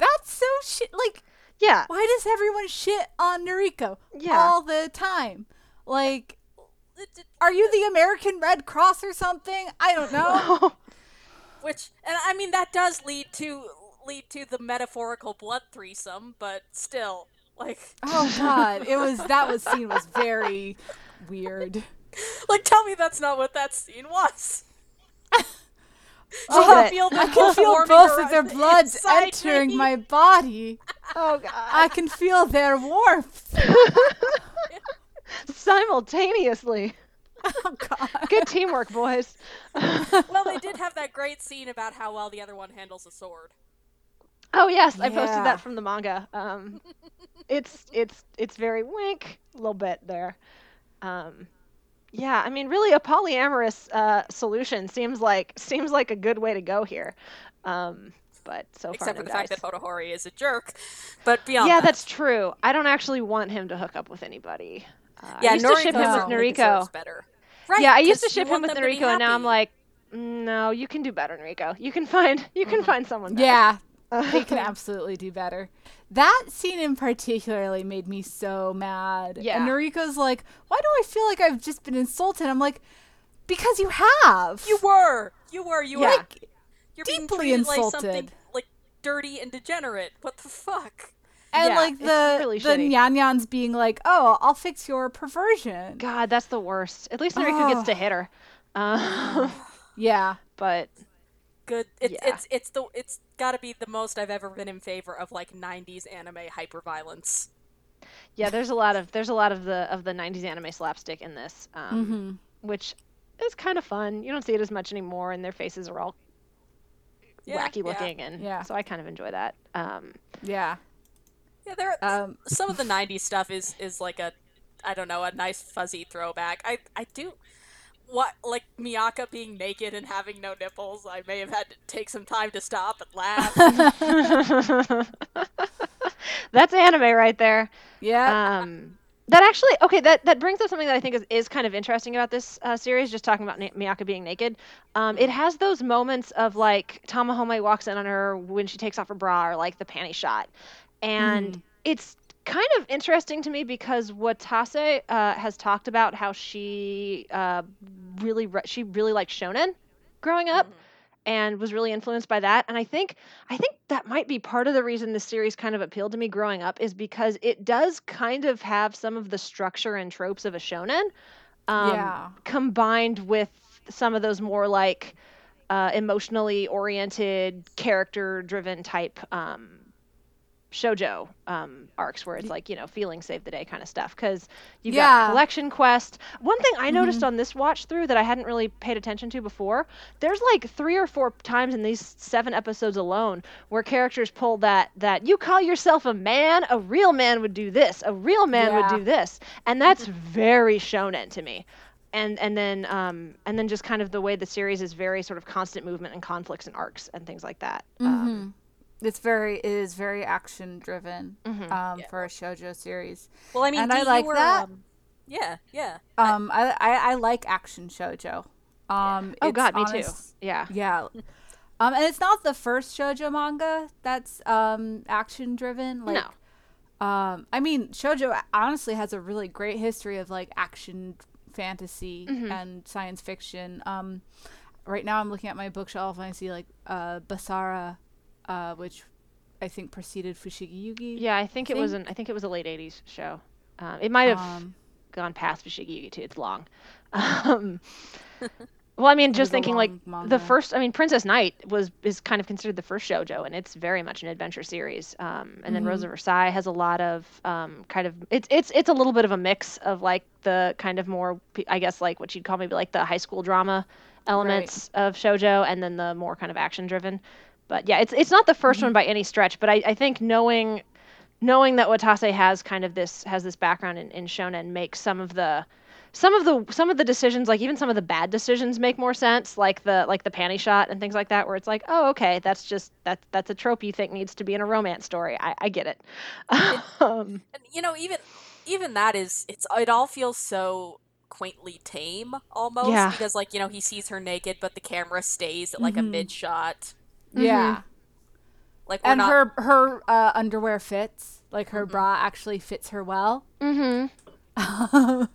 that's so shit. Like. Yeah. Why does everyone shit on Nuriko all the time? Like, are you the American Red Cross or something? I don't know. That does lead to the metaphorical blood threesome, but still, like. Oh God, that scene was very weird. Like, tell me that's not what that scene was. I can feel both of their blood entering my body. Oh God! I can feel their warmth simultaneously. Oh God! Good teamwork, boys. Well, they did have that great scene about how well the other one handles a sword. Oh yes, yeah. I posted that from the manga. It's very wink a little bit there. Yeah, I mean, really, a polyamorous solution seems like a good way to go here, but so far except for the fact that Hotohori is a jerk. But beyond that, that's true. I don't actually want him to hook up with anybody. I used to ship him with Nuriko. Right, yeah, I used to ship him with Nuriko, and now I'm like, no, you can do better, Nuriko. You can find someone better. Yeah, they can absolutely do better. That scene in particularly made me so mad. Yeah. And Noriko's like, why do I feel like I've just been insulted? I'm like, because you have. You were. Like, you're deeply insulted. Like something like dirty and degenerate. What the fuck? And the nyan-yan's being like, oh, I'll fix your perversion. God, that's the worst. At least Noriko gets to hit her. Yeah. But... good. It's gotta be the most I've ever been in favor of like 90s anime hyperviolence. Yeah, there's a lot of the 90s anime slapstick in this, which is kind of fun. You don't see it as much anymore, and their faces are all wacky looking, and so I kind of enjoy that. There are, some of the 90s stuff is like a nice fuzzy throwback. I do. What, like Miaka being naked and having no nipples? I may have had to take some time to stop and laugh. That's anime right there. Yeah. That actually, that brings up something that I think is kind of interesting about this series, just talking about Miaka being naked. It has those moments of, like, Tamahome walks in on her when she takes off her bra, or, like, the panty shot. And it's kind of interesting to me because Watase has talked about how she really liked shonen growing up and was really influenced by that, and I think that might be part of the reason this series kind of appealed to me growing up, is because it does kind of have some of the structure and tropes of a shonen combined with some of those more like emotionally oriented, character driven type shoujo arcs, where it's like, you know, feelings save the day kind of stuff, because you've got collection quest. One thing I noticed on this watch through that I hadn't really paid attention to before, there's like 3 or 4 times in these 7 episodes alone where characters pull that you call yourself a man, a real man would do this, a real man would do this, and that's very shonen to me. And then just kind of the way the series is very sort of constant movement and conflicts and arcs and things like that. It is very action driven for a shoujo series. Well, I mean, and I like that. I like action shoujo. Oh God, me too. Yeah, yeah. And it's not the first shoujo manga that's action driven. Like, I mean, shoujo honestly has a really great history of like action, fantasy, and science fiction. Right now I'm looking at my bookshelf and I see like Basara, which I think preceded Fushigi Yugi. Yeah, I think it was a late 80s show. It might have gone past Fushigi Yugi too. It's long. Well, I mean, just thinking like manga. The first, I mean, Princess Knight is kind of considered the first shoujo, and it's very much an adventure series. And then Rosa Versailles has a lot of kind of it's a little bit of a mix of like the kind of more, I guess, like what you'd call maybe like the high school drama elements of shoujo, and then the more kind of action driven. But yeah, it's not the first one by any stretch. But I think knowing that Watase has kind of this background in shonen makes some of the decisions, like even some of the bad decisions, make more sense, like the panty shot and things like that, where it's like, oh, okay, that's a trope you think needs to be in a romance story. I get it. And you know, even that is, it all feels so quaintly tame almost, because like, you know, he sees her naked, but the camera stays at like a mid shot. Yeah. Like, and not... her underwear fits, like her bra actually fits her well. Mm-hmm.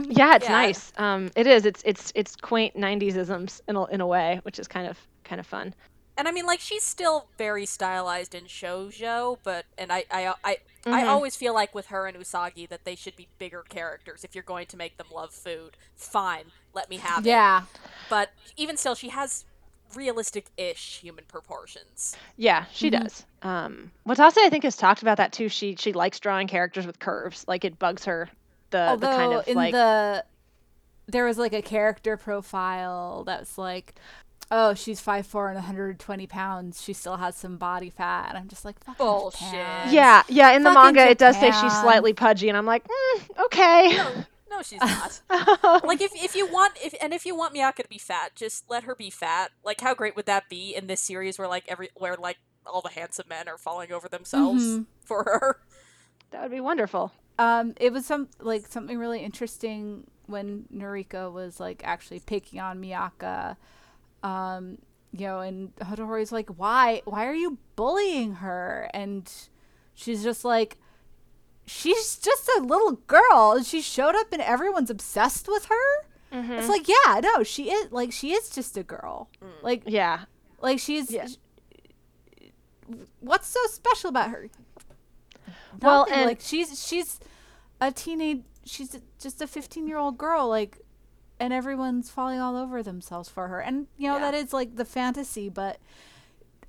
Yeah, it's nice. It is. It's quaint 90s-isms in a way, which is kind of fun. And I mean, like, she's still very stylized in shoujo, but I always feel like with her and Usagi that they should be bigger characters. If you're going to make them love food, fine, let me have it. Yeah. But even still, she has realistic-ish human proportions. Yeah, she does. Watase, I think, has talked about that too. She likes drawing characters with curves. Like, it bugs her. Although the kind of in like... there was like a character profile that's like, oh, she's 5'4" and 120 pounds. She still has some body fat, and I'm just like, bullshit. Japan. Yeah, yeah. In the manga, Japan. It does say she's slightly pudgy, and I'm like, okay. No, she's not. Like if you want Miaka to be fat, just let her be fat. Like, how great would that be in this series where all the handsome men are falling over themselves for her? That would be wonderful. It was something really interesting when Nuriko was like actually picking on Miaka, you know, and Hotohori's like, why are you bullying her? And she's just like, she's just a little girl, and she showed up and everyone's obsessed with her. It's like, yeah, no, she is just a girl. Like, yeah, like she's what's so special about her? Well, and like she's a teenage, just a 15-year-old girl, like, and everyone's falling all over themselves for her. And you know, that is like the fantasy, but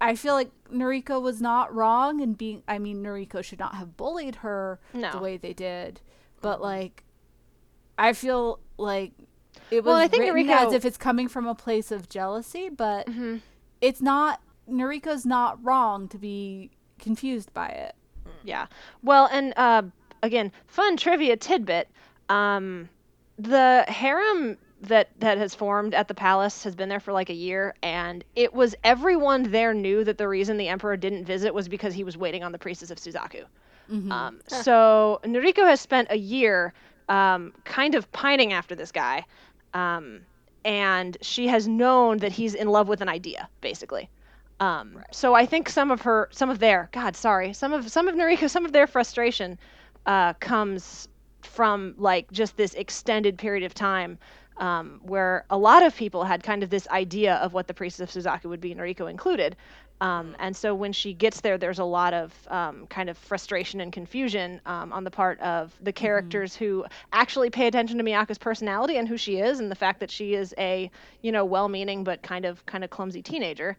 I feel like Nuriko was not wrong in being, I mean, Nuriko should not have bullied her the way they did, but like, I feel like it was written as if it's coming from a place of jealousy, but it's not. Noriko's not wrong to be confused by it. Yeah. Well, and again, fun trivia tidbit. The harem that has formed at the palace has been there for like a year, and it was everyone there knew that the reason the emperor didn't visit was because he was waiting on the priestess of Suzaku. So Nuriko has spent a year kind of pining after this guy, and she has known that he's in love with an idea, basically. So I think some of their frustration comes from like just this extended period of time where a lot of people had kind of this idea of what the priestess of Suzaku would be, Nuriko included. And so when she gets there, there's a lot of kind of frustration and confusion on the part of the characters who actually pay attention to Miyaka's personality and who she is, and the fact that she is a, you know, well-meaning but kind of clumsy teenager.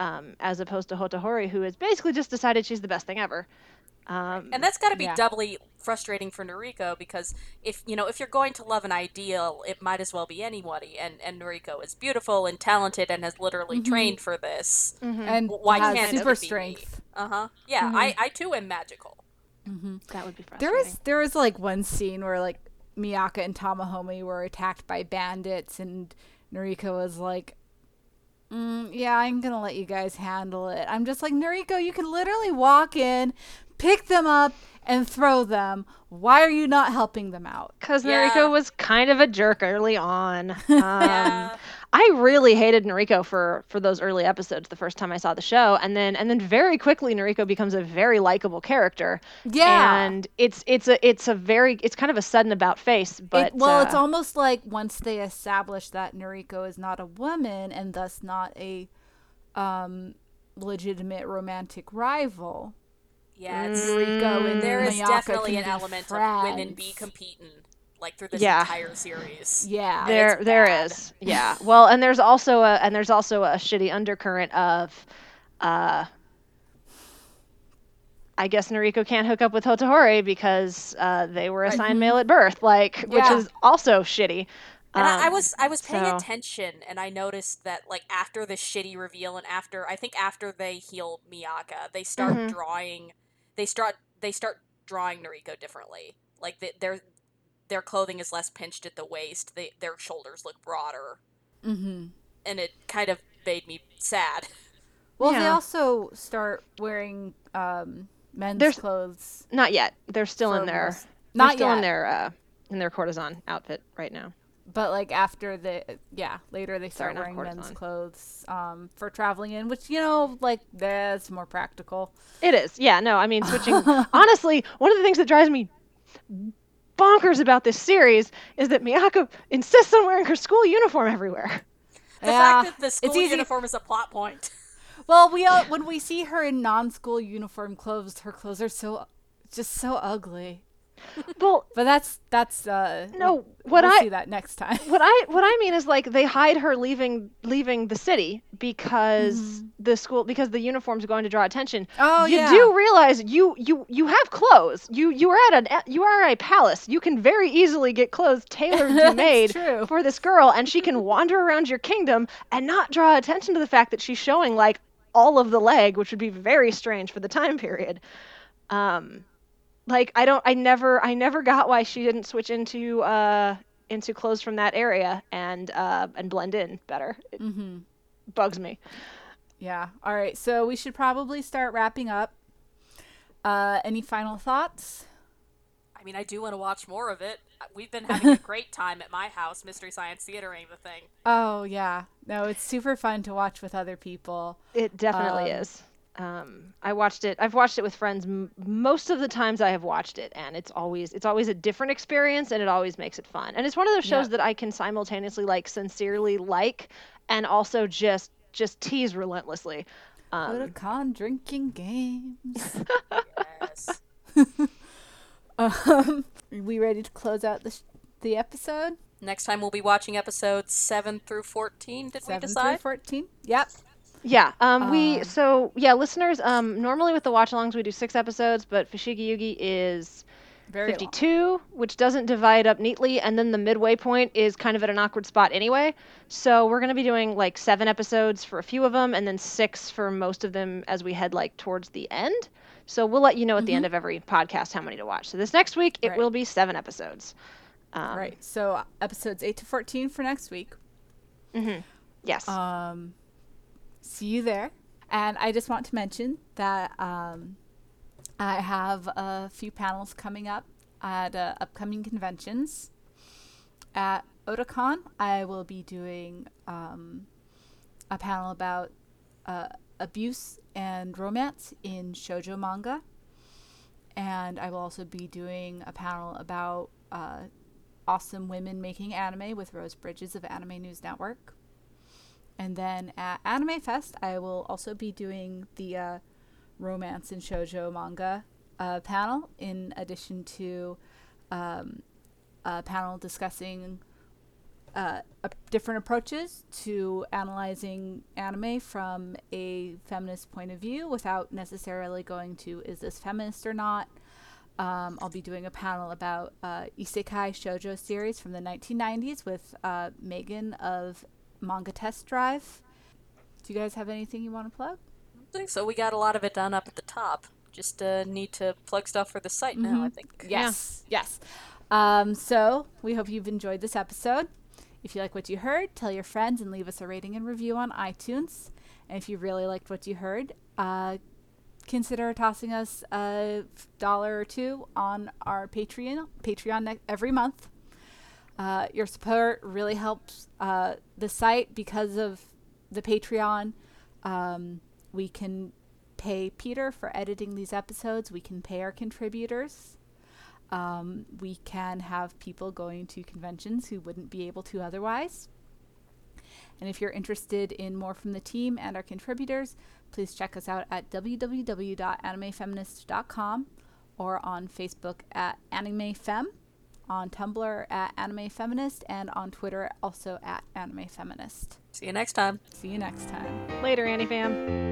As opposed to Hotohori, who has basically just decided she's the best thing ever. And that's got to be doubly frustrating for Nuriko, because if you're going to love an ideal, it might as well be anybody. And Nuriko is beautiful and talented and has literally trained for this. And why can't super it be strength? Yeah, I too am magical. That would be frustrating. There was like one scene where like Miaka and Tamahome were attacked by bandits, and Nuriko was like, yeah, I'm going to let you guys handle it. I'm just like, Nuriko, you can literally walk in, pick them up, and throw them. Why are you not helping them out? Because Nuriko was kind of a jerk early on. I really hated Nuriko for those early episodes the first time I saw the show, and then very quickly Nuriko becomes a very likable character. Yeah, and it's kind of a sudden about face. But it's almost like once they establish that Nuriko is not a woman and thus not a legitimate romantic rival. Yeah, it's Nuriko and there is definitely an element of women be competing. Like through this entire series, there is, yeah. Well, and there's also a shitty undercurrent of, I guess Nuriko can't hook up with Hotohori because they were assigned male at birth, which is also shitty. And I was paying attention, and I noticed that after the shitty reveal, and after they heal Miaka, they start drawing Nuriko differently. Their clothing is less pinched at the waist. Their shoulders look broader. Mm-hmm. And it kind of made me sad. Well, They also start wearing men's clothes. Not yet. They're still in their in their courtesan outfit right now. But later they start wearing men's clothes for traveling in, which that's more practical. It is. Yeah. No. I mean, switching. Honestly, one of the things that drives me bonkers about this series is that Miyako insists on wearing her school uniform everywhere. The fact that the school uniform is a plot point. Well, when we see her in non-school uniform clothes, her clothes are so ugly. Well, but that's no. We'll see that next time. What I mean is they hide her leaving the city because the school the uniform's going to draw attention. Oh, you do realize you have clothes. You are at a palace. You can very easily get clothes tailored and made for this girl, and she can wander around your kingdom and not draw attention to the fact that she's showing all of the leg, which would be very strange for the time period. I never got why she didn't switch into clothes from that area and blend in better. It bugs me. Yeah. All right. So we should probably start wrapping up. Any final thoughts? I mean, I do want to watch more of it. We've been having a great time at my house, Mystery Science Theatering the thing. Oh yeah. No, it's super fun to watch with other people. It definitely is. I've watched it with friends most of the times I have watched it, and it's always a different experience, and it always makes it fun. And it's one of those shows that I can simultaneously sincerely and also just tease relentlessly. Kodokan drinking games. Yes. Are we ready to close out the episode? Next time we'll be watching episodes 7 through 14. Did we decide? 7 through 14? Yep. Yeah, listeners, normally with the watch-alongs we do 6 episodes, but Fushigi Yugi is very 52, long. Which doesn't divide up neatly, and then the midway point is kind of at an awkward spot anyway, so we're going to be doing 7 episodes for a few of them, and then 6 for most of them as we head towards the end, so we'll let you know at the end of every podcast how many to watch. So this next week, it will be 7 episodes. Right, so episodes 8 to 14 for next week. Mm-hmm. Yes. See you there. And I just want to mention that I have a few panels coming up at upcoming conventions. At Otakon, I will be doing a panel about abuse and romance in shoujo manga. And I will also be doing a panel about awesome women making anime with Rose Bridges of Anime News Network. And then at Anime Fest, I will also be doing the romance and shoujo manga panel, in addition to a panel discussing different approaches to analyzing anime from a feminist point of view without necessarily going to, is this feminist or not? I'll be doing a panel about Isekai shoujo series from the 1990s with Megan of Manga Test Drive. Do you guys have anything you want to plug? I think so. We got a lot of it done up at the top. Just need to plug stuff for the site now, I think. Yes. Yeah. Yes. So we hope you've enjoyed this episode. If you like what you heard, tell your friends and leave us a rating and review on iTunes. And if you really liked what you heard, consider tossing us $1 or $2 on our Patreon every month. Your support really helps the site because of the Patreon. We can pay Peter for editing these episodes. We can pay our contributors. We can have people going to conventions who wouldn't be able to otherwise. And if you're interested in more from the team and our contributors, please check us out at www.animefeminist.com or on Facebook at AnimeFem, on Tumblr at Anime Feminist, and on Twitter also at Anime Feminist. See you next time. See you next time. Later, AniFam.